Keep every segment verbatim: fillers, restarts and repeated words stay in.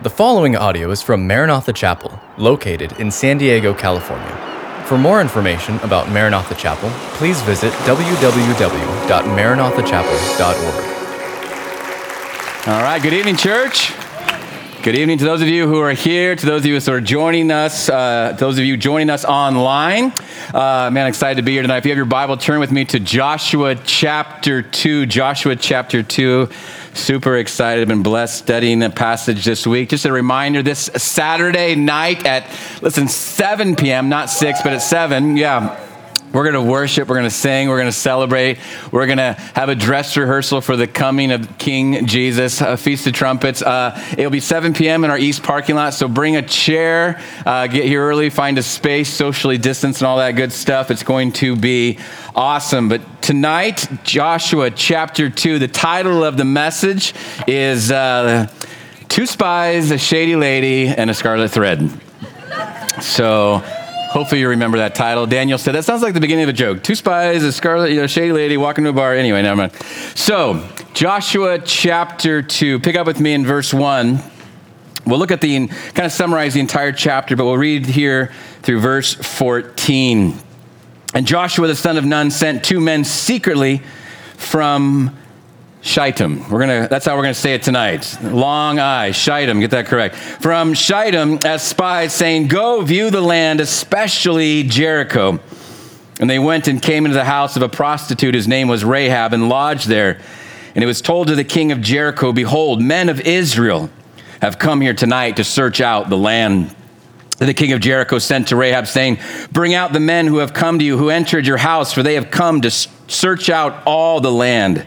The following audio is from Maranatha Chapel, located in San Diego, California. For more information about Maranatha Chapel, please visit w w w dot maranatha chapel dot org. All right, good evening, church. Good evening to those of you who are here, to those of you who are joining us, uh, to those of you joining us online. Uh, man, excited to be here tonight. If you have your Bible, turn with me to Joshua chapter two. Joshua chapter two. Super excited. I've been blessed studying the passage this week. Just a reminder, this Saturday night at, listen, seven p.m., not six, but at seven, yeah. We're going to worship, we're going to sing, we're going to celebrate, we're going to have a dress rehearsal for the coming of King Jesus, a Feast of Trumpets. Uh, it'll be seven p.m. in our east parking lot, so bring a chair, uh, get here early, find a space, socially distance and all that good stuff. It's going to be awesome. But tonight, Joshua chapter two, the title of the message is uh, Two Spies, a Shady Lady, and a Scarlet Thread. So hopefully you remember that title. Daniel said, that sounds like the beginning of a joke. Two spies, a scarlet, you know, shady lady, walk into a bar. Anyway, never mind. So, Joshua chapter two. Pick up with me in verse one. We'll look at the, kind of summarize the entire chapter, but we'll read here through verse fourteen. And Joshua the son of Nun sent two men secretly from Shittim. We're gonna. That's how we're gonna say it tonight. Long eye, Shittim. Get that correct. From Shittim, as spies, saying, "Go view the land, especially Jericho." And they went and came into the house of a prostitute whose name was Rahab, and lodged there. And it was told to the king of Jericho, "Behold, men of Israel have come here tonight to search out the land." The king of Jericho sent to Rahab, saying, "Bring out the men who have come to you, who entered your house, for they have come to search out all the land."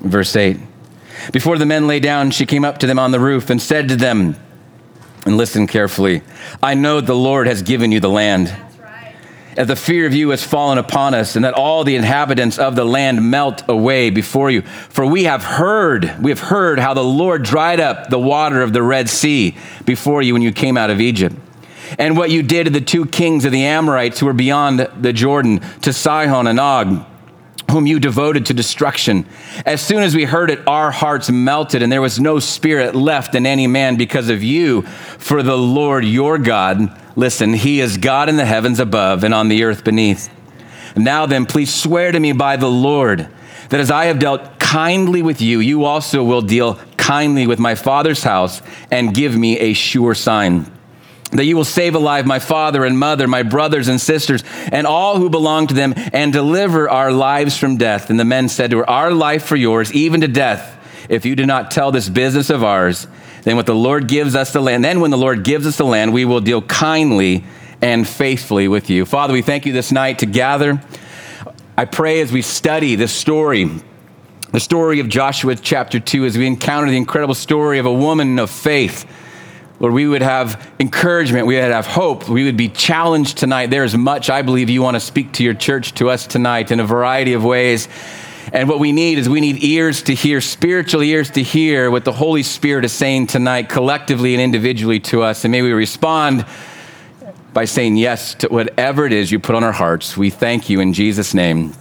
Verse eight, before the men lay down, she came up to them on the roof and said to them, and listen carefully, "I know the Lord has given you the land. That's right. As the fear of you has fallen upon us, and that all the inhabitants of the land melt away before you. For we have heard, we have heard how the Lord dried up the water of the Red Sea before you when you came out of Egypt. And what you did to the two kings of the Amorites who were beyond the Jordan, to Sihon and Og, whom you devoted to destruction. As soon as we heard it, our hearts melted, and there was no spirit left in any man because of you. For the Lord your God, listen, he is God in the heavens above and on the earth beneath. Now then, please swear to me by the Lord that as I have dealt kindly with you, you also will deal kindly with my father's house, and give me a sure sign that you will save alive my father and mother, my brothers and sisters, and all who belong to them, and deliver our lives from death." And the men said to her, "Our life for yours, even to death, if you do not tell this business of ours. Then what the Lord gives us the land, then when the Lord gives us the land, we will deal kindly and faithfully with you." Father, we thank you this night to gather. I pray as we study this story, the story of Joshua chapter two, as we encounter the incredible story of a woman of faith, Lord, we would have encouragement, we would have hope, we would be challenged tonight. There is much I believe you want to speak to your church, to us tonight, in a variety of ways. And what we need is we need ears to hear, spiritual ears to hear what the Holy Spirit is saying tonight, collectively and individually to us. And may we respond by saying yes to whatever it is you put on our hearts. We thank you in Jesus' name.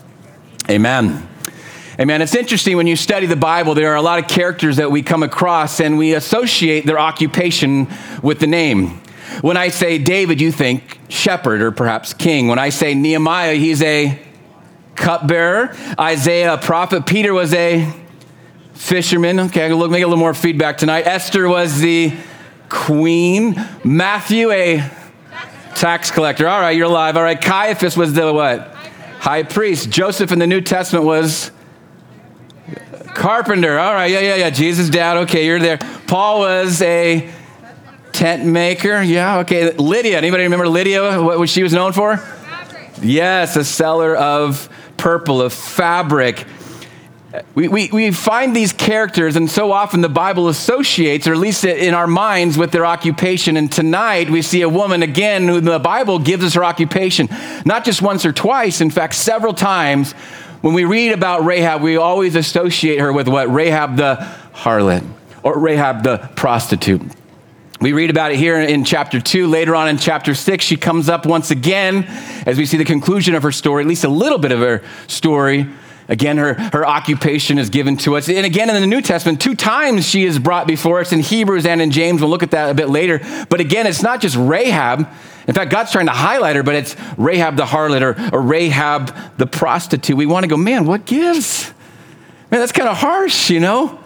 Amen. Amen. It's interesting when you study the Bible, there are a lot of characters that we come across and we associate their occupation with the name. When I say David, you think shepherd or perhaps king. When I say Nehemiah, he's a cupbearer. Isaiah, a prophet. Peter was a fisherman. Okay, I'm going to make a little more feedback tonight. Esther was the queen. Matthew, a tax collector. All right, you're alive. All right, Caiaphas was the what? High priest. Joseph in the New Testament was carpenter. All right. Yeah, yeah, yeah. Jesus' dad. Okay, you're there. Paul was a tent maker. Yeah, okay. Lydia. Anybody remember Lydia? What she was known for? Fabric. Yes, a seller of purple, of fabric. We, we, we find these characters, and so often the Bible associates, or at least in our minds, with their occupation. And tonight we see a woman again who the Bible gives us her occupation, not just once or twice, in fact, several times. When we read about Rahab, we always associate her with what? Rahab the harlot, or Rahab the prostitute. We read about it here in chapter two. Later on in chapter six, she comes up once again as we see the conclusion of her story, at least a little bit of her story. Again, her, her occupation is given to us. And again, in the New Testament, two times she is brought before us in Hebrews and in James. We'll look at that a bit later. But again, it's not just Rahab. In fact, God's trying to highlight her, but it's Rahab the harlot or, or Rahab the prostitute. We want to go, man, what gives? Man, that's kind of harsh, you know?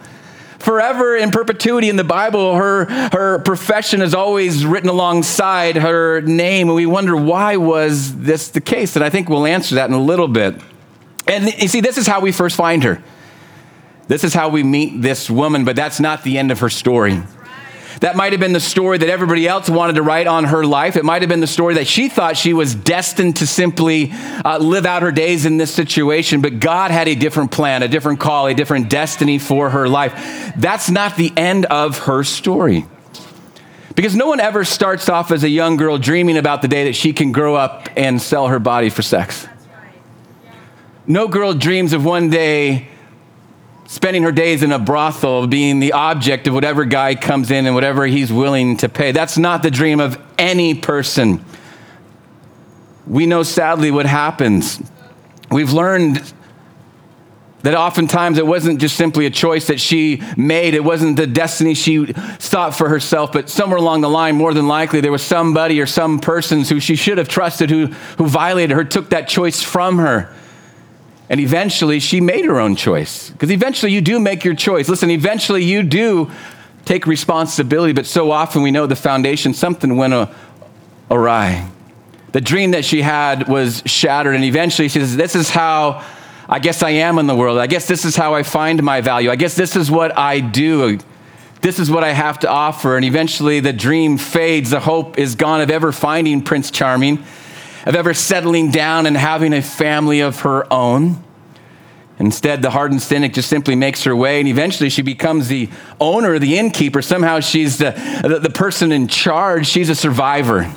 Forever in perpetuity in the Bible, her, her profession is always written alongside her name. And we wonder, why was this the case? And I think we'll answer that in a little bit. And you see, this is how we first find her. This is how we meet this woman, but that's not the end of her story. Right. That might have been the story that everybody else wanted to write on her life. It might have been the story that she thought she was destined to simply uh, live out her days in this situation, but God had a different plan, a different call, a different destiny for her life. That's not the end of her story. Because no one ever starts off as a young girl dreaming about the day that she can grow up and sell her body for sex. No girl dreams of one day spending her days in a brothel, being the object of whatever guy comes in and whatever he's willing to pay. That's not the dream of any person. We know sadly what happens. We've learned that oftentimes it wasn't just simply a choice that she made. It wasn't the destiny she sought for herself, but somewhere along the line, more than likely, there was somebody or some persons who she should have trusted who, who violated her, took that choice from her. And eventually she made her own choice, because eventually you do make your choice. Listen, eventually you do take responsibility, but so often we know the foundation, something went awry. The dream that she had was shattered, and eventually she says, this is how I guess I am in the world. I guess this is how I find my value. I guess this is what I do. This is what I have to offer. And eventually the dream fades. The hope is gone of ever finding Prince Charming, of ever settling down and having a family of her own. Instead, the hardened cynic just simply makes her way, and eventually she becomes the owner, the innkeeper. Somehow she's the, the, the person in charge. She's a survivor.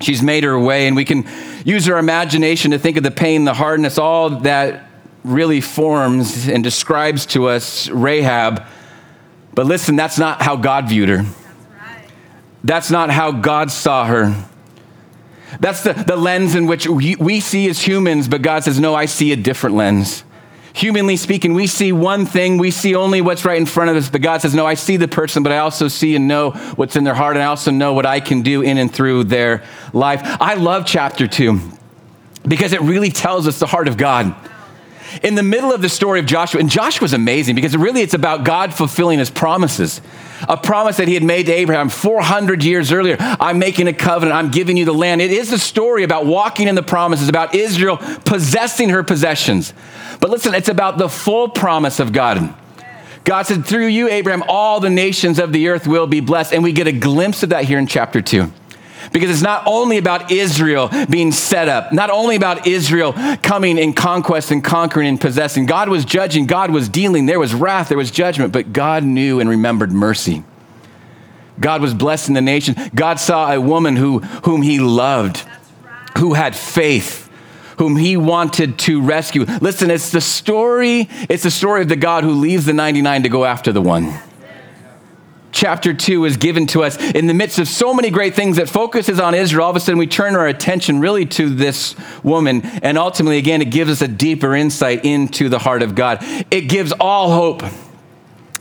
She's made her way, and we can use our imagination to think of the pain, the hardness, all that really forms and describes to us Rahab. But listen, that's not how God viewed her. That's right. That's not how God saw her. That's the, the lens in which we, we see as humans, but God says, no, I see a different lens. Humanly speaking, we see one thing. We see only what's right in front of us, but God says, no, I see the person, but I also see and know what's in their heart, and I also know what I can do in and through their life. I love chapter two because it really tells us the heart of God. In the middle of the story of Joshua, and Joshua's amazing because really it's about God fulfilling his promises. A promise that he had made to Abraham four hundred years earlier. I'm making a covenant. I'm giving you the land. It is a story about walking in the promises, about Israel possessing her possessions. But listen, it's about the full promise of God. God said, through you, Abraham, all the nations of the earth will be blessed. And we get a glimpse of that here in chapter two. Because it's not only about Israel being set up, not only about Israel coming in conquest and conquering and possessing. God was judging, God was dealing, there was wrath, there was judgment, but God knew and remembered mercy. God was blessing the nation. God saw a woman who, whom he loved, who had faith, whom he wanted to rescue. Listen, it's the story, it's the story of the God who leaves the ninety-nine to go after the one. Chapter two is given to us in the midst of so many great things that focuses on Israel. All of a sudden, we turn our attention really to this woman. And ultimately, again, it gives us a deeper insight into the heart of God. It gives all hope.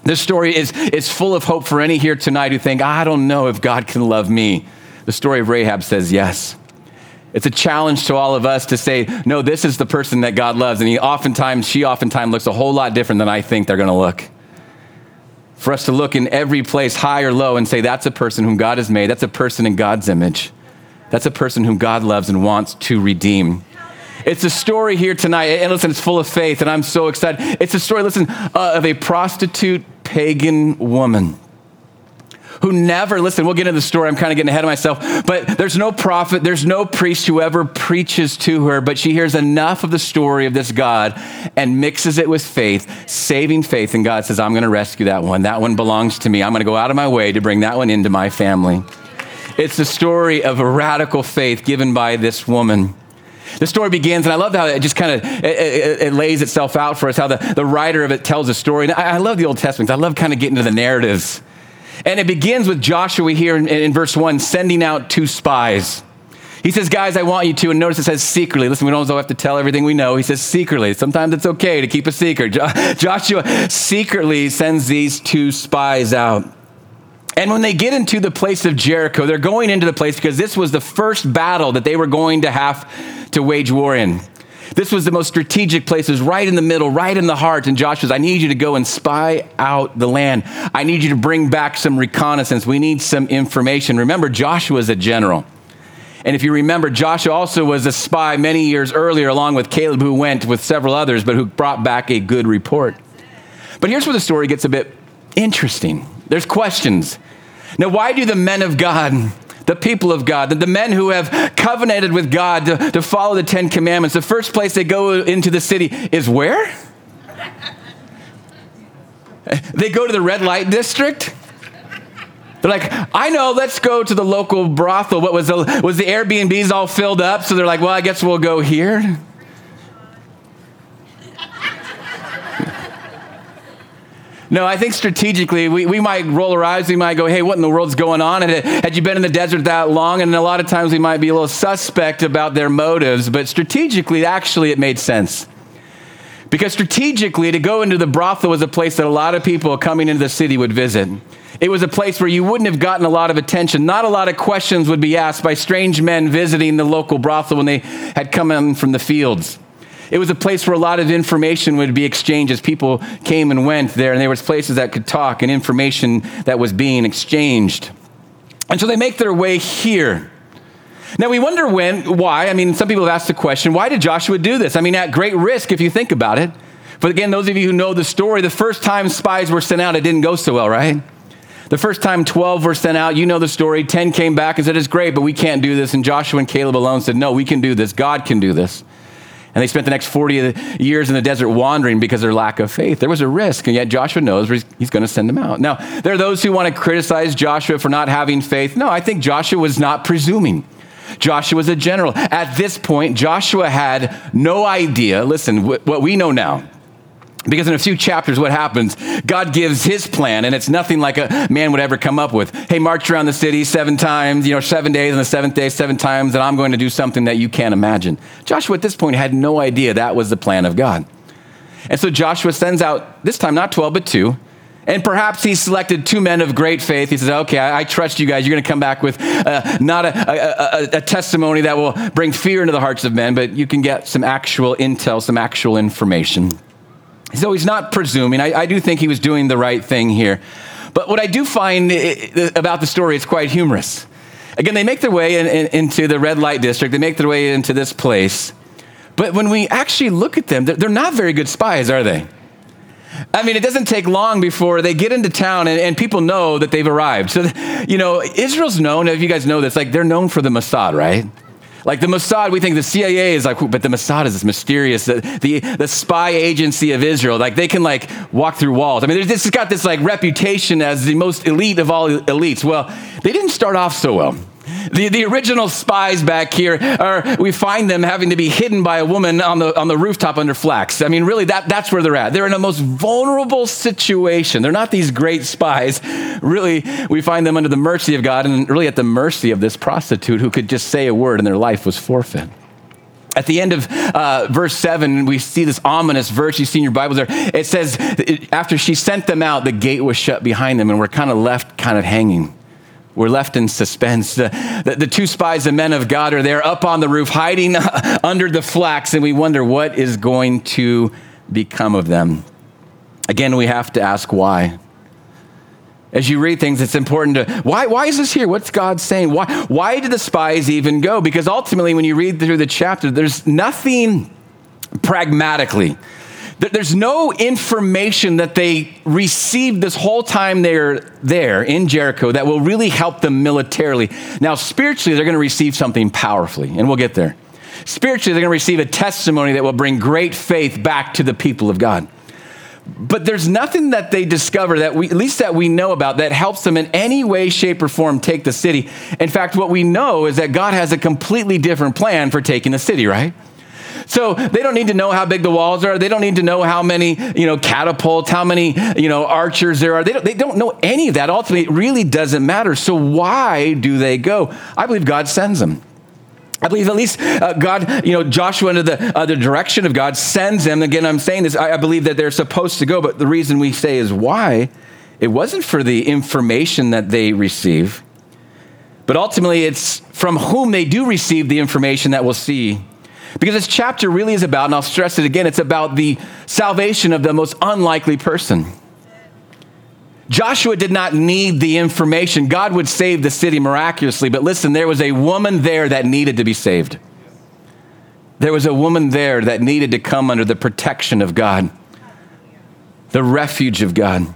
This story is, is full of hope for any here tonight who think, I don't know if God can love me. The story of Rahab says yes. It's a challenge to all of us to say, no, this is the person that God loves. And he oftentimes, she oftentimes looks a whole lot different than I think they're going to look. For us to look in every place, high or low, and say, that's a person whom God has made. That's a person in God's image. That's a person whom God loves and wants to redeem. It's a story here tonight, and listen, it's full of faith, and I'm so excited. It's a story, listen, uh, of a prostitute pagan woman who never, listen, we'll get into the story. I'm kind of getting ahead of myself, but there's no prophet, there's no priest who ever preaches to her, but she hears enough of the story of this God and mixes it with faith, saving faith. And God says, I'm going to rescue that one. That one belongs to me. I'm going to go out of my way to bring that one into my family. It's the story of a radical faith given by this woman. The story begins, and I love how it just kind of, it, it, it lays itself out for us, how the, the writer of it tells a story. And I, I love the Old Testament. I love kind of getting to the narratives. And it begins with Joshua here in, in verse one, sending out two spies. He says, guys, I want you to, and notice it says secretly. Listen, we don't always have to tell everything we know. He says secretly. Sometimes it's okay to keep a secret. Jo- Joshua secretly sends these two spies out. And when they get into the place of Jericho, they're going into the place because this was the first battle that they were going to have to wage war in. This was the most strategic place. It was right in the middle, right in the heart. And Joshua says, I need you to go and spy out the land. I need you to bring back some reconnaissance. We need some information. Remember, Joshua is a general. And if you remember, Joshua also was a spy many years earlier, along with Caleb, who went with several others, but who brought back a good report. But here's where the story gets a bit interesting. There's questions. Now, why do the men of God, the people of God, the men who have covenanted with God to, to follow the Ten Commandments, the first place they go into the city is where? They go to the red light district. They're like, I know, let's go to the local brothel. What was the, was the Airbnbs all filled up? So they're like, well, I guess we'll go here. No, I think strategically, we, we might roll our eyes. We might go, hey, what in the world's going on? And had you been in the desert that long? And a lot of times we might be a little suspect about their motives. But strategically, actually, it made sense. Because strategically, to go into the brothel was a place that a lot of people coming into the city would visit. It was a place where you wouldn't have gotten a lot of attention. Not a lot of questions would be asked by strange men visiting the local brothel when they had come in from the fields. It was a place where a lot of information would be exchanged as people came and went there, and there was places that could talk and information that was being exchanged. And so they make their way here. Now we wonder when, why. I mean, some people have asked the question, why did Joshua do this? I mean, at great risk if you think about it. But again, those of you who know the story, the first time spies were sent out, it didn't go so well, right? The first time twelve were sent out, you know the story, ten came back and said, it's great, but we can't do this. And Joshua and Caleb alone said, no, we can do this. God can do this. And they spent the next forty years in the desert wandering because of their lack of faith. There was a risk, and yet Joshua knows he's going to send them out. Now, there are those who want to criticize Joshua for not having faith. No, I think Joshua was not presuming. Joshua was a general. At this point, Joshua had no idea, listen, what we know now. Because in a few chapters, what happens? God gives his plan, and it's nothing like a man would ever come up with. Hey, march around the city seven times, you know, seven days, on the seventh day, seven times, and I'm going to do something that you can't imagine. Joshua at this point had no idea that was the plan of God. And so Joshua sends out, this time not twelve, but two. And perhaps he selected two men of great faith. He says, okay, I, I trust you guys. You're going to come back with uh, not a, a, a, a testimony that will bring fear into the hearts of men, but you can get some actual intel, some actual information. So he's not presuming. I, I do think he was doing the right thing here. But what I do find about the story is quite humorous. Again, they make their way in, in, into the red light district. They make their way into this place. But when we actually look at them, they're, they're not very good spies, are they? I mean, it doesn't take long before they get into town and, and people know that they've arrived. So, you know, Israel's known, if you guys know this, like they're known for the Mossad, right? Like the Mossad, we think the C I A is like, but the Mossad is this mysterious, the, the, the spy agency of Israel. Like they can like walk through walls. I mean, this has got this like reputation as the most elite of all elites. Well, they didn't start off so well. The, the original spies back here, are, we find them having to be hidden by a woman on the, on the rooftop under flax. I mean, really, that, that's where they're at. They're in a most vulnerable situation. They're not these great spies. Really, we find them under the mercy of God and really at the mercy of this prostitute who could just say a word and their life was forfeit. At the end of uh, verse seven, we see this ominous verse. You see in your Bibles there. It says, after she sent them out, the gate was shut behind them and we're kind of left kind of hanging. We're left in suspense. The, the, the two spies, the men of God, are there up on the roof, hiding under the flax, and we wonder what is going to become of them. Again, we have to ask why. As you read things, it's important to, why, why is this here? What's God saying? Why, why did the spies even go? Because ultimately, when you read through the chapter, there's nothing pragmatically There's no information that they received this whole time they're there in Jericho that will really help them militarily. Now, spiritually, they're going to receive something powerfully, and we'll get there. Spiritually, they're going to receive a testimony that will bring great faith back to the people of God. But there's nothing that they discover, that we, at least that we know about, that helps them in any way, shape, or form take the city. In fact, what we know is that God has a completely different plan for taking the city, right? So they don't need to know how big the walls are. They don't need to know how many, you know, catapults, how many, you know, archers there are. They don't, they don't know any of that. Ultimately, it really doesn't matter. So why do they go? I believe God sends them. I believe at least uh, God, you know, Joshua under the, uh, the direction of God sends them. Again, I'm saying this, I, I believe that they're supposed to go, but the reason we say is why. It wasn't for the information that they receive, but ultimately it's from whom they do receive the information that we'll see. Because this chapter really is about, and I'll stress it again, it's about the salvation of the most unlikely person. Joshua did not need the information. God would save the city miraculously, but listen, there was a woman there that needed to be saved. There was a woman there that needed to come under the protection of God, the refuge of God.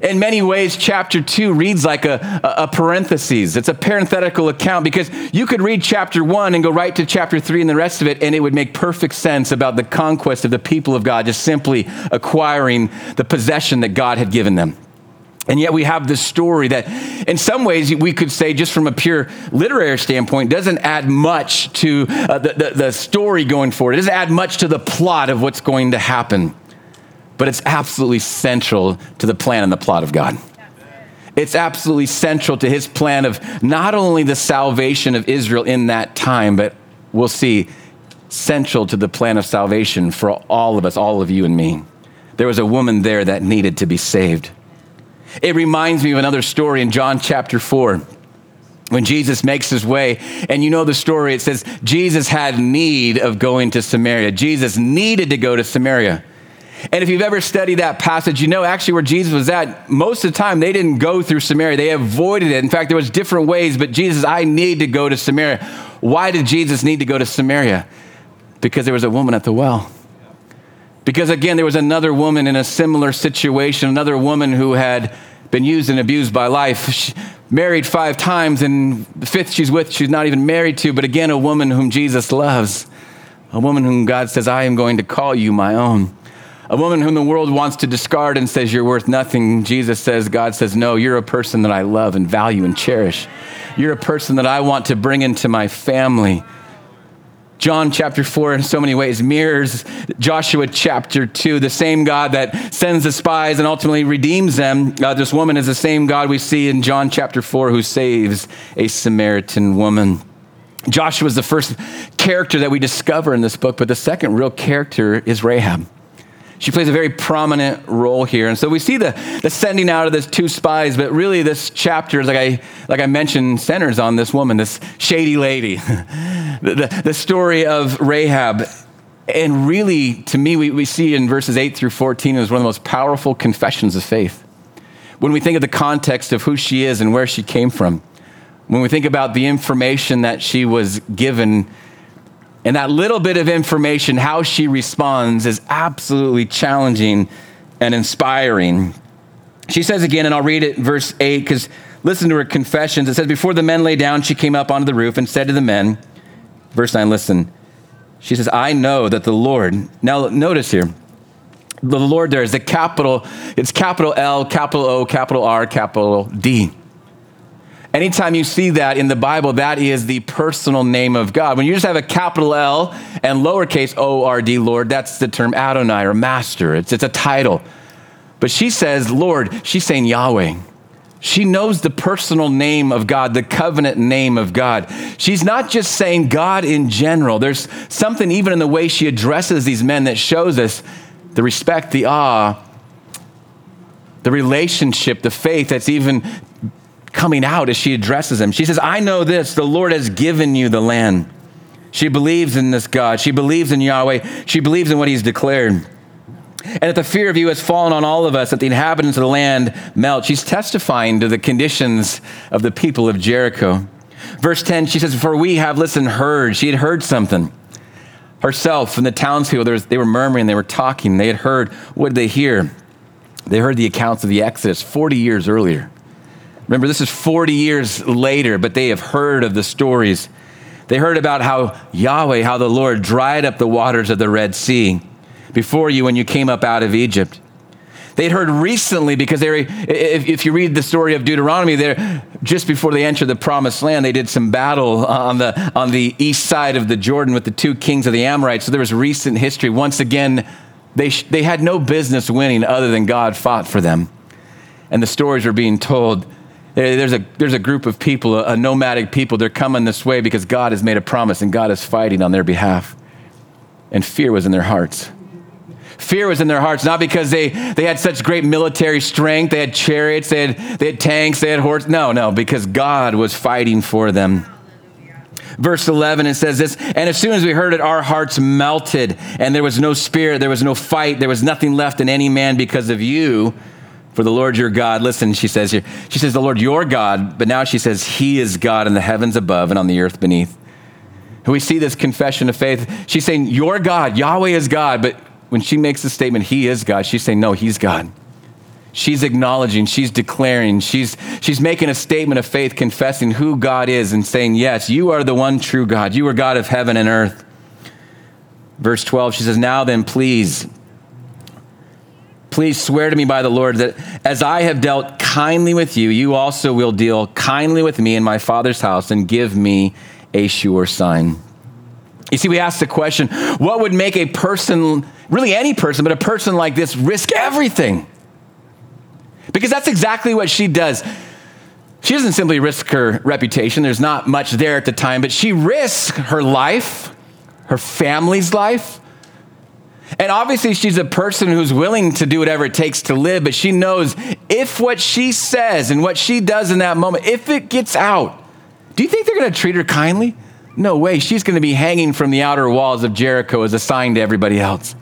In many ways, chapter two reads like a, a, a parenthesis. It's a parenthetical account because you could read chapter one and go right to chapter three and the rest of it, and it would make perfect sense about the conquest of the people of God, just simply acquiring the possession that God had given them. And yet we have this story that in some ways we could say, just from a pure literary standpoint, doesn't add much to uh, the, the, the story going forward. It doesn't add much to the plot of what's going to happen. But it's absolutely central to the plan and the plot of God. It's absolutely central to his plan of not only the salvation of Israel in that time, but we'll see, central to the plan of salvation for all of us, all of you and me. There was a woman there that needed to be saved. It reminds me of another story in John chapter four, when Jesus makes his way, and you know the story, it says, Jesus had need of going to Samaria. Jesus needed to go to Samaria. And if you've ever studied that passage, you know actually where Jesus was at, most of the time they didn't go through Samaria. They avoided it. In fact, there was different ways, but Jesus, I need to go to Samaria. Why did Jesus need to go to Samaria? Because there was a woman at the well. Because again, there was another woman in a similar situation, another woman who had been used and abused by life. She married five times, and the fifth she's with, she's not even married to, but again, a woman whom Jesus loves, a woman whom God says, I am going to call you my own. A woman whom the world wants to discard and says, you're worth nothing. Jesus says, God says, no, you're a person that I love and value and cherish. You're a person that I want to bring into my family. John chapter four in so many ways mirrors Joshua chapter two. The same God that sends the spies and ultimately redeems them. Uh, this woman is the same God we see in John chapter four who saves a Samaritan woman. Joshua is the first character that we discover in this book, but the second real character is Rahab. She plays a very prominent role here. And so we see the, the sending out of these two spies, but really this chapter, is like I like I mentioned, centers on this woman, this shady lady, the, the, the story of Rahab. And really, to me, we, we see in verses eight through fourteen, it was one of the most powerful confessions of faith. When we think of the context of who she is and where she came from, when we think about the information that she was given, and that little bit of information, how she responds, is absolutely challenging and inspiring. She says again, and I'll read it in verse eight, because listen to her confessions. It says, before the men lay down, she came up onto the roof and said to the men, verse nine, listen. She says, I know that the Lord, now notice here, the Lord there is the capital, it's capital L, capital O, capital R, capital D. Anytime you see that in the Bible, that is the personal name of God. When you just have a capital L and lowercase O R D, Lord, that's the term Adonai or master. It's, it's a title. But she says, Lord, she's saying Yahweh. She knows the personal name of God, the covenant name of God. She's not just saying God in general. There's something even in the way she addresses these men that shows us the respect, the awe, the relationship, the faith that's even coming out as she addresses him. She says, I know this, the Lord has given you the land. She believes in this God. She believes in Yahweh. She believes in what he's declared. And that the fear of you has fallen on all of us, that the inhabitants of the land melt. She's testifying to the conditions of the people of Jericho. Verse ten, she says, for we have, listen, heard. She had heard something. herself and the townspeople, there was, they were murmuring, they were talking. They had heard, what did they hear? They heard the accounts of the Exodus forty years earlier. Remember, this is forty years later, but they have heard of the stories. They heard about how Yahweh, how the Lord dried up the waters of the Red Sea before you when you came up out of Egypt. They'd heard recently because they were, if, if you read the story of Deuteronomy, there just before they entered the promised land, they did some battle on the, on the east side of the Jordan with the two kings of the Amorites. So there was recent history. Once again, they, they had no business winning other than God fought for them. And the stories were being told. There's a, there's a group of people, a nomadic people. They're coming this way because God has made a promise and God is fighting on their behalf. And fear was in their hearts. Fear was in their hearts, not because they, they had such great military strength. They had chariots, they had, they had tanks, they had horses. No, no, because God was fighting for them. Verse eleven, it says this, and as soon as we heard it, our hearts melted, and there was no spirit, there was no fight, there was nothing left in any man because of you. For the Lord your God, listen, she says here, she says the Lord your God, but now she says he is God in the heavens above and on the earth beneath. And we see this confession of faith. She's saying, your God, Yahweh is God, but when she makes the statement, he is God, she's saying, no, he's God. She's acknowledging, she's declaring, she's, she's making a statement of faith, confessing who God is and saying, yes, you are the one true God. You are God of heaven and earth. Verse twelve, she says, now then, please, please swear to me by the Lord that as I have dealt kindly with you, you also will deal kindly with me in my father's house and give me a sure sign. You see, we asked the question, what would make a person, really any person, but a person like this risk everything? Because that's exactly what she does. She doesn't simply risk her reputation. There's not much there at the time, but she risks her life, her family's life. And obviously she's a person who's willing to do whatever it takes to live, but she knows if what she says and what she does in that moment, if it gets out, do you think they're going to treat her kindly? No way. She's going to be hanging from the outer walls of Jericho as a sign to everybody else.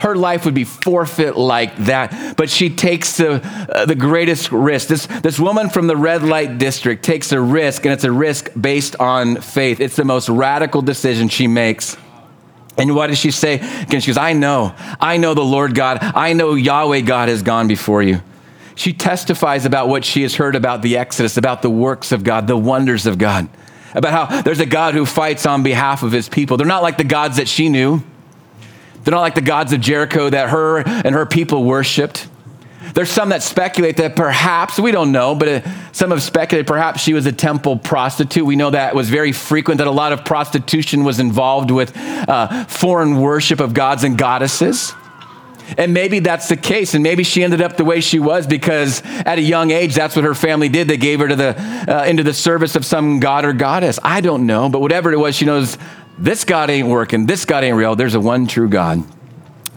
Her life would be forfeit like that, but she takes the, uh, the greatest risk. This, this woman from the red light district takes a risk, and it's a risk based on faith. It's the most radical decision she makes. And what does she say? Again, she goes, I know, I know the Lord God. I know Yahweh God has gone before you. She testifies about what she has heard about the Exodus, about the works of God, the wonders of God, about how there's a God who fights on behalf of his people. They're not like the gods that she knew. They're not like the gods of Jericho that her and her people worshiped. There's some that speculate that perhaps, we don't know, but some have speculated perhaps she was a temple prostitute. We know that was very frequent, that a lot of prostitution was involved with uh, foreign worship of gods and goddesses. And maybe that's the case, and maybe she ended up the way she was because at a young age, that's what her family did. They gave her to the uh, into the service of some god or goddess. I don't know, but whatever it was, she knows this God ain't working, this God ain't real. There's a one true God,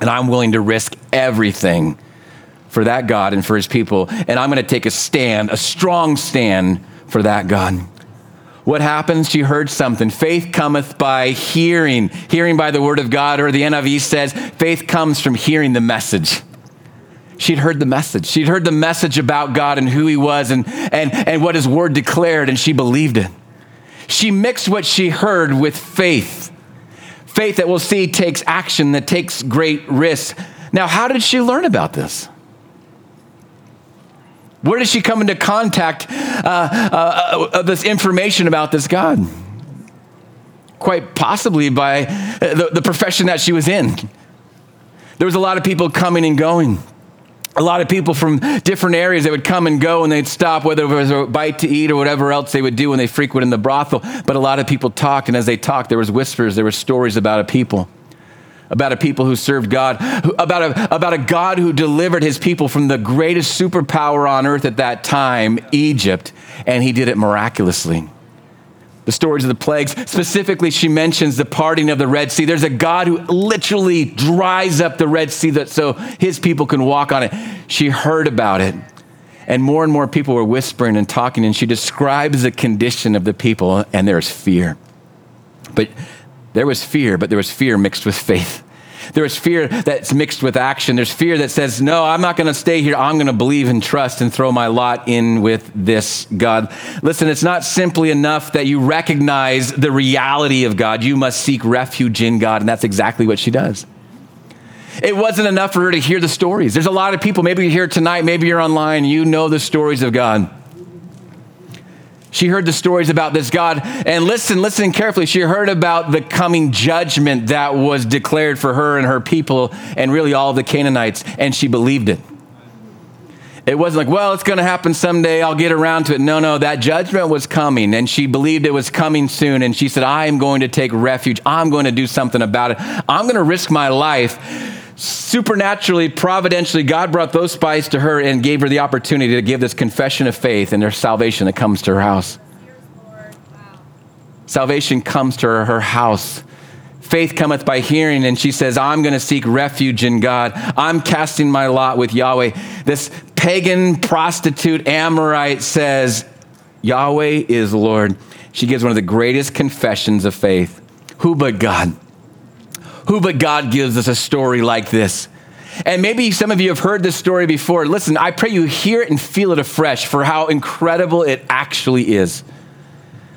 and I'm willing to risk everything for that God and for his people. And I'm going to take a stand, a strong stand for that God. What happens? She heard something. Faith cometh by hearing, hearing by the word of God, or the N I V says, faith comes from hearing the message. She'd heard the message. She'd heard the message about God and who he was and, and, and what his word declared, and she believed it. She mixed what she heard with faith. Faith that we'll see takes action, that takes great risks. Now, how did she learn about this? Where does she come into contact uh, uh, uh, this information about this God? Quite possibly by the, the profession that she was in. There was a lot of people coming and going. A lot of people from different areas that would come and go, and they'd stop, whether it was a bite to eat or whatever else they would do when they frequented the brothel. But a lot of people talked, and as they talked, there was whispers, there were stories about a people. About a people who served God, about a, about a God who delivered his people from the greatest superpower on earth at that time, Egypt, and he did it miraculously. The stories of the plagues, specifically she mentions the parting of the Red Sea. There's a God who literally dries up the Red Sea that so his people can walk on it. She heard about it, and more and more people were whispering and talking, and she describes the condition of the people, and there's fear. But There was fear, but there was fear mixed with faith. There is fear that's mixed with action. There's fear that says, no, I'm not going to stay here. I'm going to believe and trust and throw my lot in with this God. Listen, it's not simply enough that you recognize the reality of God. You must seek refuge in God, and that's exactly what she does. It wasn't enough for her to hear the stories. There's a lot of people, maybe you're here tonight, maybe you're online, you know the stories of God. She heard the stories about this God, and listen, listen carefully. She heard about the coming judgment that was declared for her and her people and really all the Canaanites, and she believed it. It wasn't like, well, it's going to happen someday. I'll get around to it. No, no, that judgment was coming, and she believed it was coming soon, and she said, I am going to take refuge. I'm going to do something about it. I'm going to risk my life. Supernaturally, providentially, God brought those spies to her and gave her the opportunity to give this confession of faith and their salvation that comes to her house. Salvation comes to her, her house. Faith cometh by hearing, and she says, I'm going to seek refuge in God. I'm casting my lot with Yahweh. This pagan prostitute Amorite says, Yahweh is Lord. She gives one of the greatest confessions of faith. Who but God? Who but God gives us a story like this? And maybe some of you have heard this story before. Listen, I pray you hear it and feel it afresh for how incredible it actually is.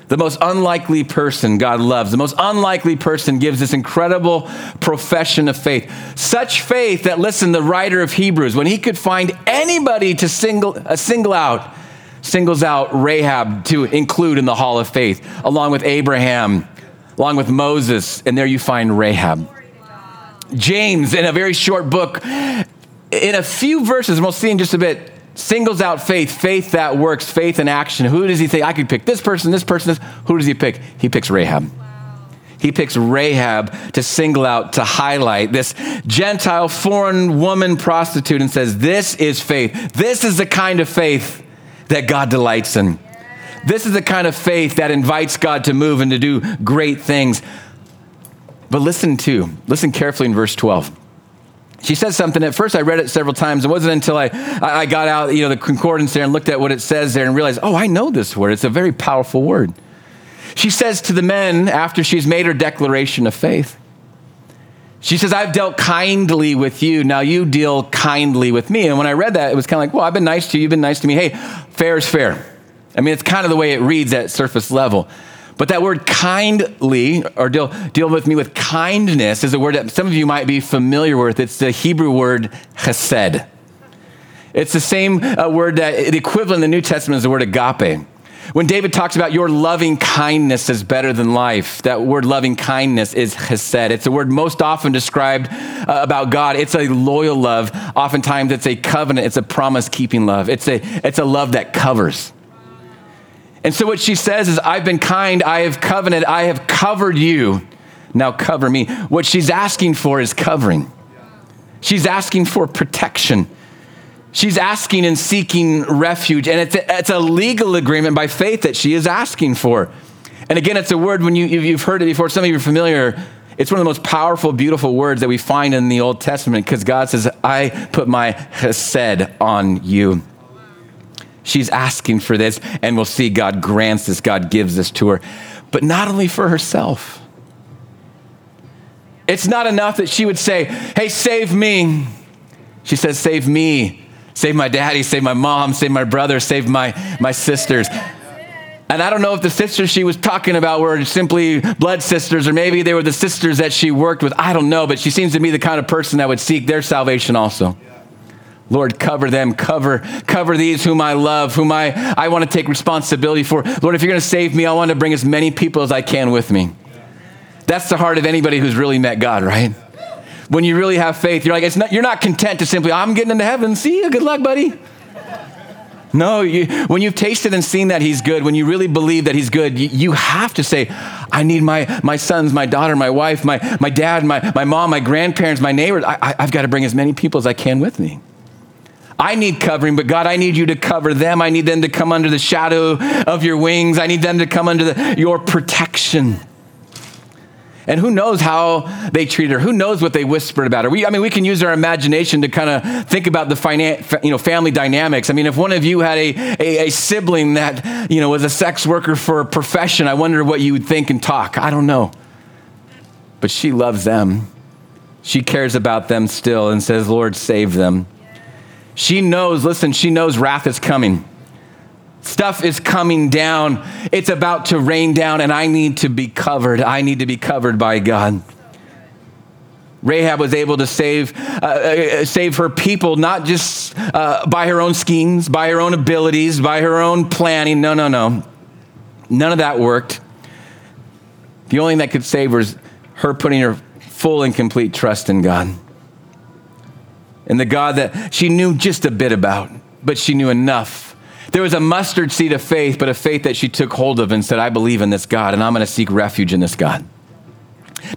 The most unlikely person God loves, the most unlikely person gives this incredible profession of faith. Such faith that, listen, the writer of Hebrews, when he could find anybody to single, uh, single out, singles out Rahab to include in the Hall of Faith, along with Abraham, along with Moses, and there you find Rahab. James, in a very short book, in a few verses, and we'll see in just a bit, singles out faith, faith that works, faith in action. Who does he think? I could pick this person, this person, this. Who does he pick? He picks Rahab. Wow. He picks Rahab to single out, to highlight this Gentile foreign woman prostitute and says, this is faith. This is the kind of faith that God delights in. Yeah. This is the kind of faith that invites God to move and to do great things. But listen to, listen carefully in verse twelve. She says something. At first, I read it several times. It wasn't until I, I got out, you know, the concordance there and looked at what it says there and realized, oh, I know this word. It's a very powerful word. She says to the men after she's made her declaration of faith, she says, I've dealt kindly with you. Now you deal kindly with me. And when I read that, it was kind of like, well, I've been nice to you. You've been nice to me. Hey, fair is fair. I mean, it's kind of the way it reads at surface level. But that word kindly, or deal, deal with me with kindness, is a word that some of you might be familiar with. It's the Hebrew word chesed. It's the same uh, word that the equivalent in the New Testament is the word agape. When David talks about your loving kindness is better than life, that word loving kindness is chesed. It's a word most often described uh, about God. It's a loyal love. Oftentimes it's a covenant. It's a promise-keeping love. It's a, it's a love that covers. And so what she says is, I've been kind, I have covenanted, I have covered you. Now cover me. What she's asking for is covering. She's asking for protection. She's asking and seeking refuge. And it's a, it's a legal agreement by faith that she is asking for. And again, it's a word when you, you've heard it before. Some of you are familiar. It's one of the most powerful, beautiful words that we find in the Old Testament because God says, I put my chesed on you. She's asking for this, and we'll see God grants this, God gives this to her, but not only for herself. It's not enough that she would say, hey, save me. She says, save me, save my daddy, save my mom, save my brother, save my, my sisters. And I don't know if the sisters she was talking about were simply blood sisters, or maybe they were the sisters that she worked with. I don't know, but she seems to be the kind of person that would seek their salvation also. Lord, cover them, cover, cover these whom I love, whom I, I want to take responsibility for. Lord, if you're going to save me, I want to bring as many people as I can with me. That's the heart of anybody who's really met God, right? When you really have faith, you're like, it's not, you're not content to simply, I'm getting into heaven. See you. Good luck, buddy. No, you, when you've tasted and seen that he's good, when you really believe that he's good, you, you have to say, I need my, my sons, my daughter, my wife, my, my dad, my, my mom, my grandparents, my neighbors. I, I, I've got to bring as many people as I can with me. I need covering, but God, I need you to cover them. I need them to come under the shadow of your wings. I need them to come under the, your protection. And who knows how they treated her? Who knows what they whispered about her? We, I mean, we can use our imagination to kind of think about the finan- you know, family dynamics. I mean, if one of you had a, a, a sibling that, you know, was a sex worker for a profession, I wonder what you would think and talk. I don't know. But she loves them. She cares about them still and says, Lord, save them. She knows, listen, she knows wrath is coming. Stuff is coming down. It's about to rain down, and I need to be covered. I need to be covered by God. Rahab was able to save uh, save her people, not just uh, by her own schemes, by her own abilities, by her own planning. No, no, no. None of that worked. The only thing that could save her was her putting her full and complete trust in God. And the God that she knew just a bit about, but she knew enough. There was a mustard seed of faith, but a faith that she took hold of and said, I believe in this God, and I'm going to seek refuge in this God.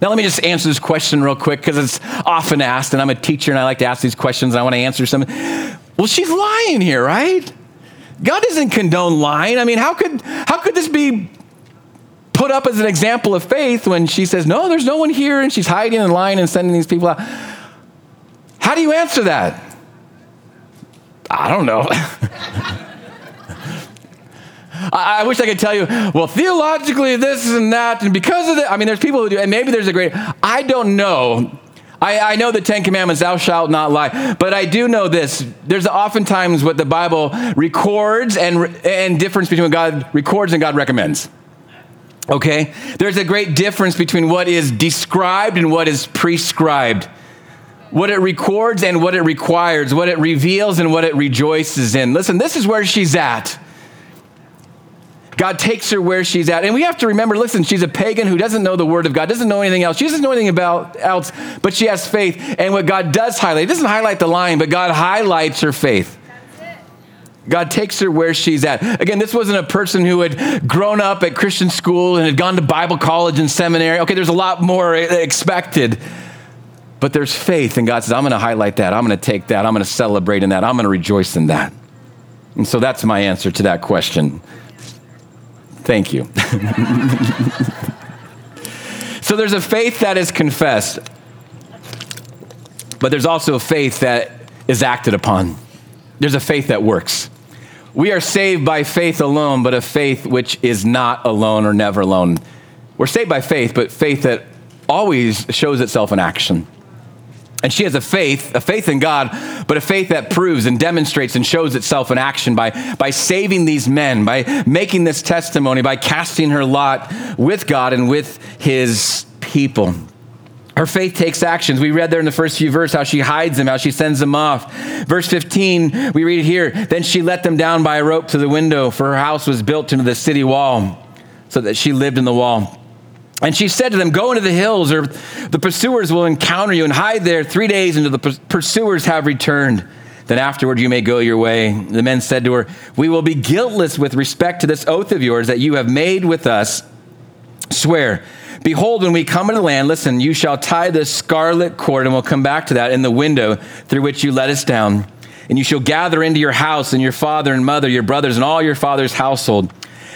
Now, let me just answer this question real quick, because it's often asked, and I'm a teacher, and I like to ask these questions, and I want to answer some. Well, she's lying here, right? God doesn't condone lying. I mean, how could how could this be put up as an example of faith when she says, no, there's no one here, and she's hiding and lying and sending these people out? How do you answer that? I don't know. I wish I could tell you, well, theologically, this and that, and because of that, I mean, there's people who do, and maybe there's a great, I don't know. I, I know the Ten Commandments, thou shalt not lie, but I do know this. There's oftentimes what the Bible records and, and difference between what God records and God recommends. Okay? There's a great difference between what is described and what is prescribed. What it records and what it requires, what it reveals and what it rejoices in. Listen, this is where she's at. God takes her where she's at. And we have to remember, listen, she's a pagan who doesn't know the word of God, doesn't know anything else. She doesn't know anything about else, but she has faith. And what God does highlight, it doesn't highlight the lying, but God highlights her faith. That's it. God takes her where she's at. Again, this wasn't a person who had grown up at Christian school and had gone to Bible college and seminary. Okay, there's a lot more expected. But there's faith, and God says, I'm going to highlight that. I'm going to take that. I'm going to celebrate in that. I'm going to rejoice in that. And so that's my answer to that question. Thank you. So there's a faith that is confessed, but there's also a faith that is acted upon. There's a faith that works. We are saved by faith alone, but a faith which is not alone or never alone. We're saved by faith, but faith that always shows itself in action. And she has a faith, a faith in God, but a faith that proves and demonstrates and shows itself in action by, by saving these men, by making this testimony, by casting her lot with God and with his people. Her faith takes actions. We read there in the first few verses how she hides them, how she sends them off. Verse fifteen, we read here, then she let them down by a rope to the window, for her house was built into the city wall, so that she lived in the wall. And she said to them, go into the hills, or the pursuers will encounter you, and hide there three days until the pursuers have returned. Then afterward you may go your way. The men said to her, we will be guiltless with respect to this oath of yours that you have made with us. Swear, behold, when we come into the land, listen, you shall tie this scarlet cord, and we'll come back to that, in the window through which you let us down. And you shall gather into your house, and your father and mother, your brothers, and all your father's household.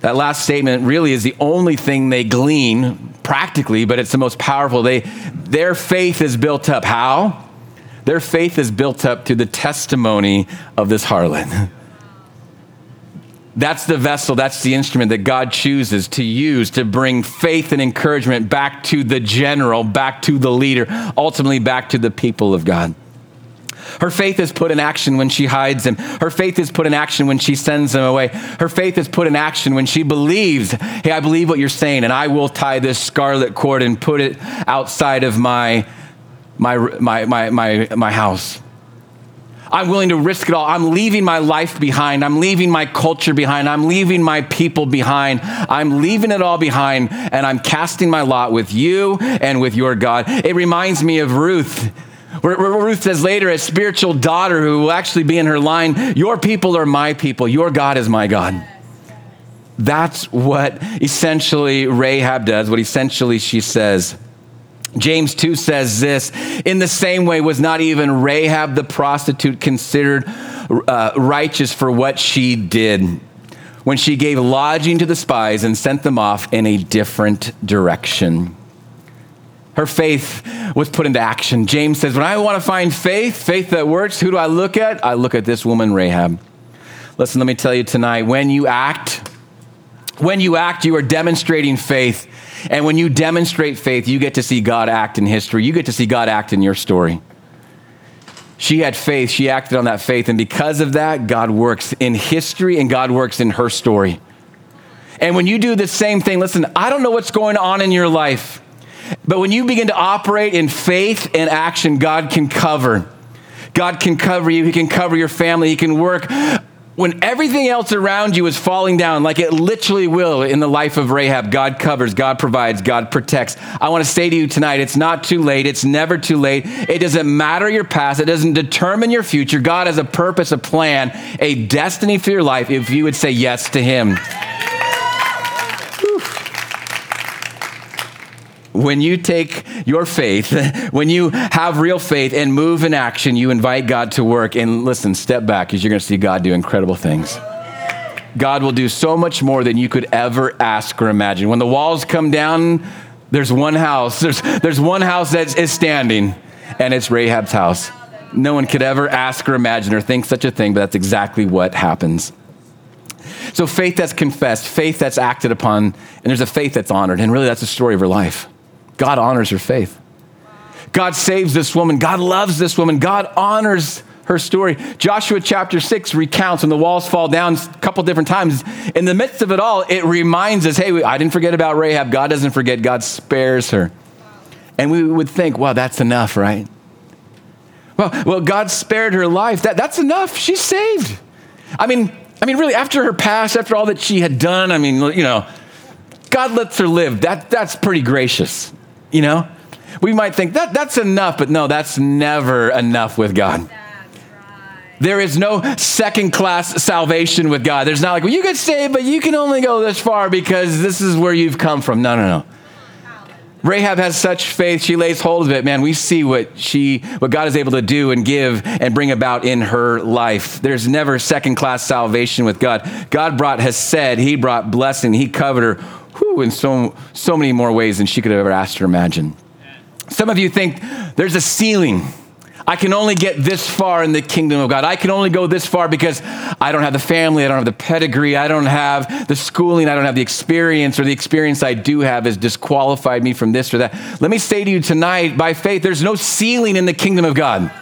That last statement really is the only thing they glean practically, but it's the most powerful. They, their faith is built up. How? Their faith is built up through the testimony of this harlot. That's the vessel, that's the instrument that God chooses to use to bring faith and encouragement back to the general, back to the leader, ultimately back to the people of God. Her faith is put in action when she hides him. Her faith is put in action when she sends him away. Her faith is put in action when she believes, hey, I believe what you're saying, and I will tie this scarlet cord and put it outside of my my my my my, my house. I'm willing to risk it all. I'm leaving my life behind. I'm leaving my culture behind. I'm leaving my people behind. I'm leaving it all behind, and I'm casting my lot with you and with your God. It reminds me of Ruth. Where Ruth says later, a spiritual daughter who will actually be in her line, your people are my people. Your God is my God. That's what essentially Rahab does, what essentially she says. James two says this, in the same way was not even Rahab the prostitute considered uh, righteous for what she did when she gave lodging to the spies and sent them off in a different direction. Her faith was put into action. James says, when I want to find faith, faith that works, who do I look at? I look at this woman, Rahab. Listen, let me tell you tonight, when you act, when you act, you are demonstrating faith. And when you demonstrate faith, you get to see God act in history. You get to see God act in your story. She had faith. She acted on that faith. And because of that, God works in history and God works in her story. And when you do the same thing, listen, I don't know what's going on in your life, but when you begin to operate in faith and action, God can cover. God can cover you. He can cover your family. He can work when everything else around you is falling down, like it literally will in the life of Rahab. God covers, God provides, God protects. I want to say to you tonight, it's not too late. It's never too late. It doesn't matter your past. It doesn't determine your future. God has a purpose, a plan, a destiny for your life if you would say yes to him. When you take your faith, when you have real faith and move in action, you invite God to work. And listen, step back, because you're going to see God do incredible things. God will do so much more than you could ever ask or imagine. When the walls come down, there's one house. There's, there's one house that is standing, and it's Rahab's house. No one could ever ask or imagine or think such a thing, but that's exactly what happens. So faith that's confessed, faith that's acted upon, and there's a faith that's honored. And really, that's the story of her life. God honors her faith. God saves this woman. God loves this woman. God honors her story. Joshua chapter six recounts when the walls fall down a couple different times. In the midst of it all, it reminds us, hey, I didn't forget about Rahab. God doesn't forget. God spares her. And we would think, wow, that's enough, right? Well, well, God spared her life. That, that's enough. She's saved. I mean, I mean, really, after her past, after all that she had done, I mean, you know, God lets her live. That, that's pretty gracious. You know, we might think that that's enough, but no, that's never enough with God. There is no second class salvation with God. There's not like, well, you get saved, but you can only go this far because this is where you've come from. No, no, no. Rahab has such faith. She lays hold of it. Man, we see what she, what God is able to do and give and bring about in her life. There's never second class salvation with God. God brought Chesed. He brought blessing. He covered her. Whew, in so, so many more ways than she could have ever asked or imagined. Some of you think there's a ceiling. I can only get this far in the kingdom of God. I can only go this far because I don't have the family. I don't have the pedigree. I don't have the schooling. I don't have the experience, or the experience I do have has disqualified me from this or that. Let me say to you tonight, by faith, there's no ceiling in the kingdom of God.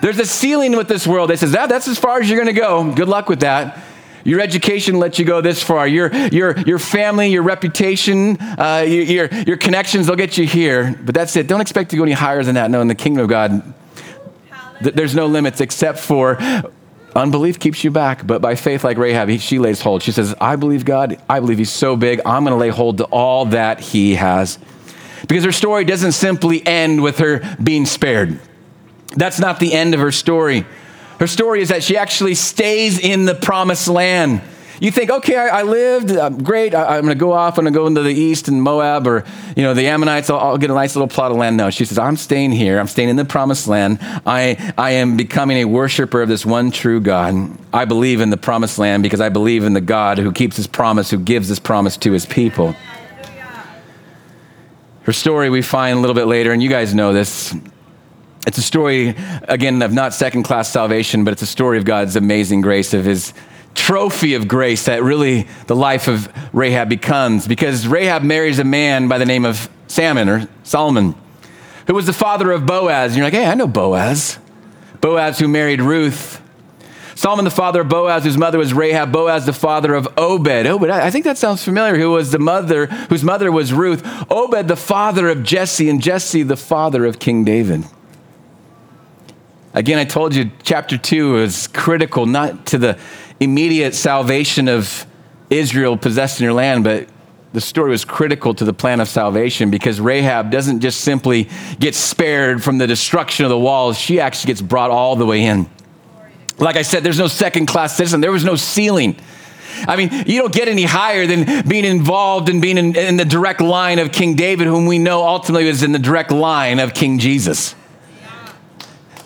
There's a ceiling with this world that says, ah, that's as far as you're going to go. Good luck with that. Your education lets you go this far. Your, your, your family, your reputation, uh, your, your, your connections, they'll get you here. But that's it. Don't expect to go any higher than that. No, in the kingdom of God, th- there's no limits except for unbelief keeps you back. But by faith, like Rahab, he, she lays hold. She says, I believe God. I believe he's so big. I'm going to lay hold to all that he has. Because her story doesn't simply end with her being spared. That's not the end of her story. Her story is that she actually stays in the promised land. You think, okay, I, I lived, I'm great, I, I'm gonna go off, I'm gonna go into the east and Moab, or you know, the Ammonites, I'll, I'll get a nice little plot of land. No, she says, I'm staying here, I'm staying in the promised land. I, I am becoming a worshiper of this one true God. I believe in the promised land because I believe in the God who keeps his promise, who gives his promise to his people. Her story we find a little bit later, and you guys know this. It's a story, again, of not second-class salvation, but it's a story of God's amazing grace, of his trophy of grace that really the life of Rahab becomes. Because Rahab marries a man by the name of Salmon, or Salmon, who was the father of Boaz. And you're like, hey, I know Boaz. Boaz, who married Ruth. Salmon, the father of Boaz, whose mother was Rahab. Boaz, the father of Obed. Obed, I think that sounds familiar, who was the mother, whose mother was Ruth. Obed, the father of Jesse, and Jesse, the father of King David. Again, I told you chapter two is critical, not to the immediate salvation of Israel possessing their land, but the story was critical to the plan of salvation, because Rahab doesn't just simply get spared from the destruction of the walls. She actually gets brought all the way in. Like I said, there's no second-class citizen. There was no ceiling. I mean, you don't get any higher than being involved and being in, in the direct line of King David, whom we know ultimately was in the direct line of King Jesus. Yeah.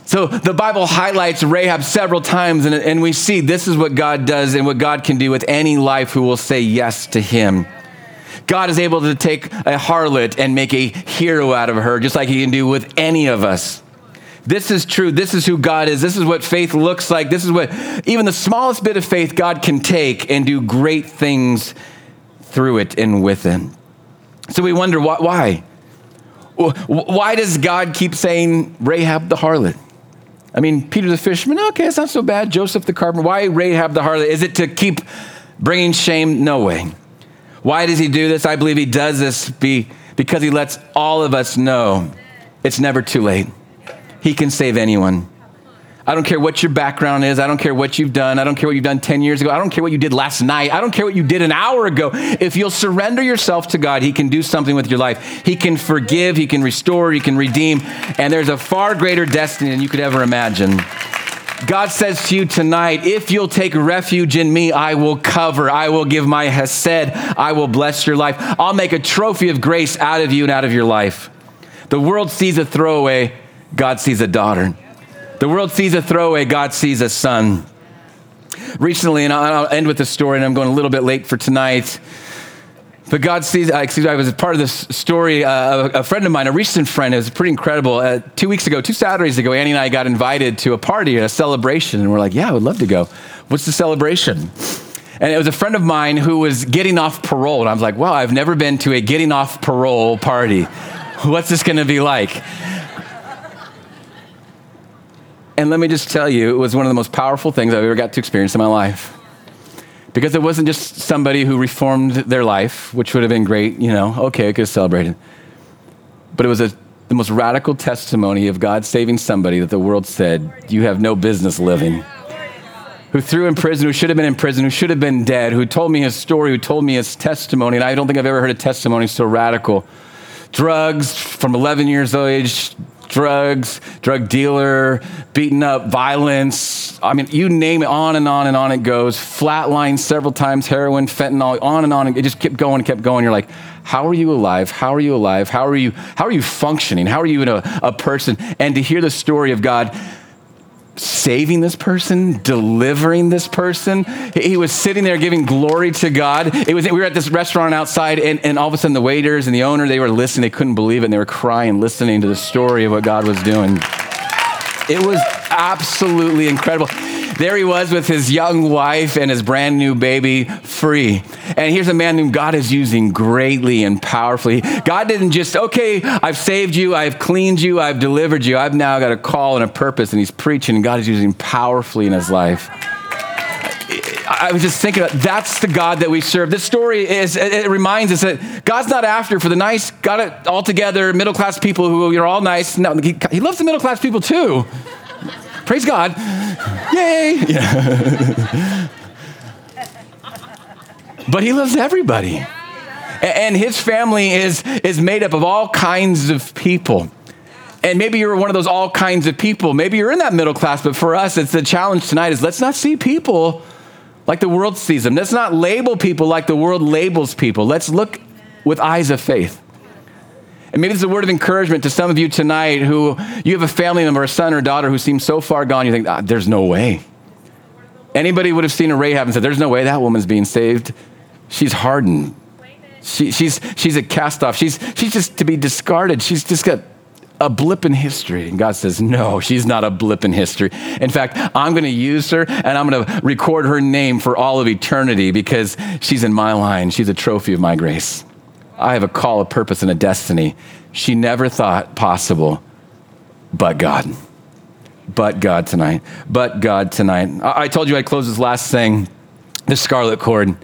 So the Bible highlights Rahab several times, and, and we see this is what God does and what God can do with any life who will say yes to him. God is able to take a harlot and make a hero out of her, just like he can do with any of us. This is true. This is who God is. This is what faith looks like. This is what even the smallest bit of faith God can take and do great things through it and with it. So we wonder why. Why does God keep saying Rahab the harlot? I mean, Peter the fisherman, okay, it's not so bad. Joseph the carpenter, why Rahab the harlot? Is it to keep bringing shame? No way. Why does he do this? I believe he does this be, because he lets all of us know it's never too late. He can save anyone. I don't care what your background is. I don't care what you've done. I don't care what you've done ten years ago. I don't care what you did last night. I don't care what you did an hour ago. If you'll surrender yourself to God, he can do something with your life. He can forgive, he can restore, he can redeem, and there's a far greater destiny than you could ever imagine. God says to you tonight, if you'll take refuge in me, I will cover, I will give my chesed, I will bless your life. I'll make a trophy of grace out of you and out of your life. The world sees a throwaway, God sees a daughter. The world sees a throwaway, God sees a son. Recently, and I'll end with a story, and I'm going a little bit late for tonight, but God sees, uh, excuse me, I was part of this story, uh, a friend of mine, a recent friend, it was pretty incredible. Uh, two weeks ago, two Saturdays ago, Annie and I got invited to a party, a celebration, and we're like, yeah, I would love to go. What's the celebration? And it was a friend of mine who was getting off parole, and I was like, wow, I've never been to a getting off parole party. What's this gonna be like? And let me just tell you, it was one of the most powerful things I've ever got to experience in my life. Because it wasn't just somebody who reformed their life, which would have been great, you know, okay, I could have celebrated. But it was a, the most radical testimony of God saving somebody that the world said, you have no business living. Who threw in prison, who should have been in prison, who should have been dead, who told me his story, who told me his testimony, and I don't think I've ever heard a testimony so radical. Drugs from eleven years of age, drugs, drug dealer, beaten up, violence. I mean, you name it, on and on and on it goes. Flatline several times, heroin, fentanyl, on and on. It just kept going, kept going. You're like, how are you alive? How are you alive? How are you, how are you functioning? How are you in a, a person? And to hear the story of God saving this person, delivering this person. He was sitting there giving glory to God. It was, we were at this restaurant outside, and, and all of a sudden the waiters and the owner, they were listening. They couldn't believe it, and they were crying, listening to the story of what God was doing. It was absolutely incredible. There he was with his young wife and his brand new baby, free. And here's a man whom God is using greatly and powerfully. God didn't just, okay, I've saved you, I've cleaned you, I've delivered you. I've now got a call and a purpose, and he's preaching, and God is using powerfully in his life. I was just thinking about, that's the God that we serve. This story is, it reminds us that God's not after for the nice, got it all together, middle-class people who are all nice. No, he, he loves the middle-class people too. Praise God. Yay. Yeah. But he loves everybody. And his family is, is made up of all kinds of people. And maybe you're one of those all kinds of people. Maybe you're in that middle class, but for us, it's the challenge tonight is let's not see people like the world sees them. Let's not label people like the world labels people. Let's look with eyes of faith. And maybe this is a word of encouragement to some of you tonight who you have a family member, a son or a daughter who seems so far gone, you think, ah, there's no way. Anybody would have seen a Rahab and said, there's no way that woman's being saved. She's hardened. She, she's, she's a cast off. She's, she's just to be discarded. She's just got a blip in history. And God says, no, she's not a blip in history. In fact, I'm going to use her and I'm going to record her name for all of eternity because she's in my line. She's a trophy of my grace. I have a call, a purpose, and a destiny. She never thought possible, but God. But God tonight. But God tonight. I, I told you I'd close this last thing, the scarlet cord.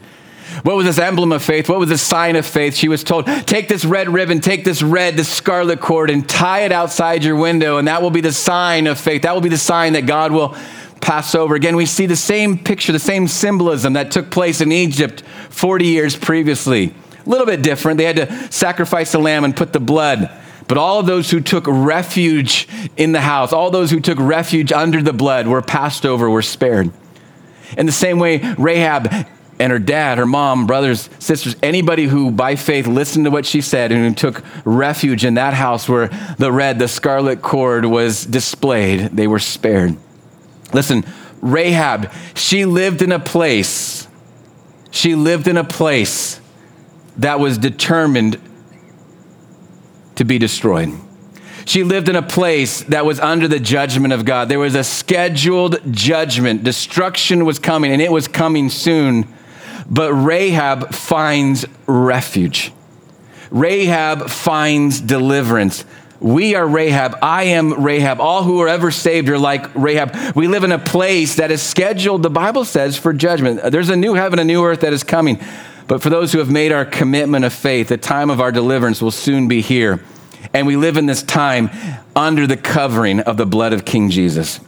What was this emblem of faith? What was this sign of faith? She was told, take this red ribbon, take this red, this scarlet cord, and tie it outside your window, and that will be the sign of faith. That will be the sign that God will pass over. Again, we see the same picture, the same symbolism that took place in Egypt forty years previously. A little bit different. They had to sacrifice a lamb and put the blood. But all of those who took refuge in the house, all those who took refuge under the blood were passed over, were spared. In the same way, Rahab and her dad, her mom, brothers, sisters, anybody who by faith listened to what she said and who took refuge in that house where the red, the scarlet cord was displayed, they were spared. Listen, Rahab, she lived in a place, she lived in a place that was determined to be destroyed. She lived in a place that was under the judgment of God. There was a scheduled judgment. Destruction was coming, and it was coming soon. But Rahab finds refuge. Rahab finds deliverance. We are Rahab. I am Rahab. All who are ever saved are like Rahab. We live in a place that is scheduled, the Bible says, for judgment. There's a new heaven, a new earth that is coming. But for those who have made our commitment of faith, the time of our deliverance will soon be here. And we live in this time under the covering of the blood of King Jesus,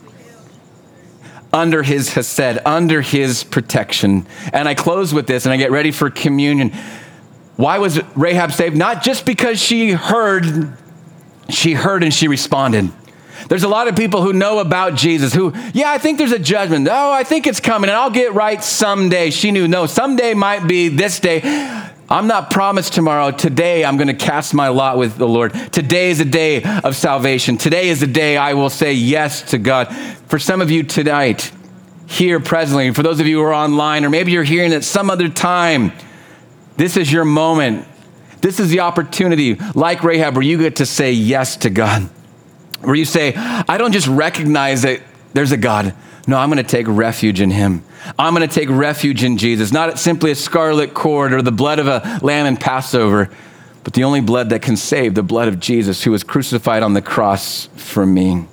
under his chesed, under his protection. And I close with this, and I get ready for communion. Why was Rahab saved? Not just because she heard, she heard and she responded. There's a lot of people who know about Jesus who, yeah, I think there's a judgment. Oh, I think it's coming and I'll get right someday. She knew, no, someday might be this day. I'm not promised tomorrow. Today, I'm going to cast my lot with the Lord. Today is a day of salvation. Today is a day I will say yes to God. For some of you tonight, here presently, for those of you who are online, or maybe you're hearing at some other time, this is your moment. This is the opportunity, like Rahab, where you get to say yes to God. Where you say, I don't just recognize that there's a God. No, I'm going to take refuge in him. I'm going to take refuge in Jesus. Not simply a scarlet cord or the blood of a lamb in Passover, but the only blood that can save, the blood of Jesus who was crucified on the cross for me.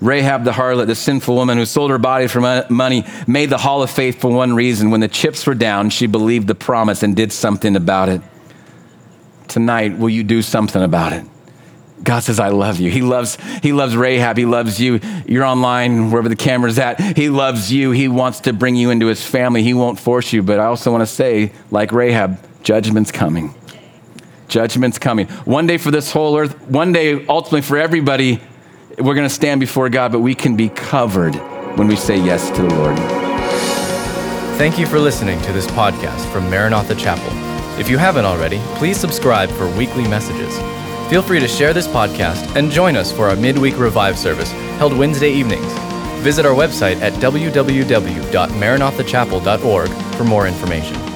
Rahab the harlot, the sinful woman who sold her body for money, made the hall of faith for one reason. When the chips were down, she believed the promise and did something about it. Tonight, will you do something about it? God says, I love you. He loves, he loves Rahab. He loves you. You're online, wherever the camera's at. He loves you. He wants to bring you into his family. He won't force you. But I also want to say, like Rahab, judgment's coming. Judgment's coming. One day for this whole earth, one day ultimately for everybody, we're going to stand before God, but we can be covered when we say yes to the Lord. Thank you for listening to this podcast from Maranatha Chapel. If you haven't already, please subscribe for weekly messages. Feel free to share this podcast and join us for our midweek revive service held Wednesday evenings. Visit our website at w w w dot maranatha chapel dot org for more information.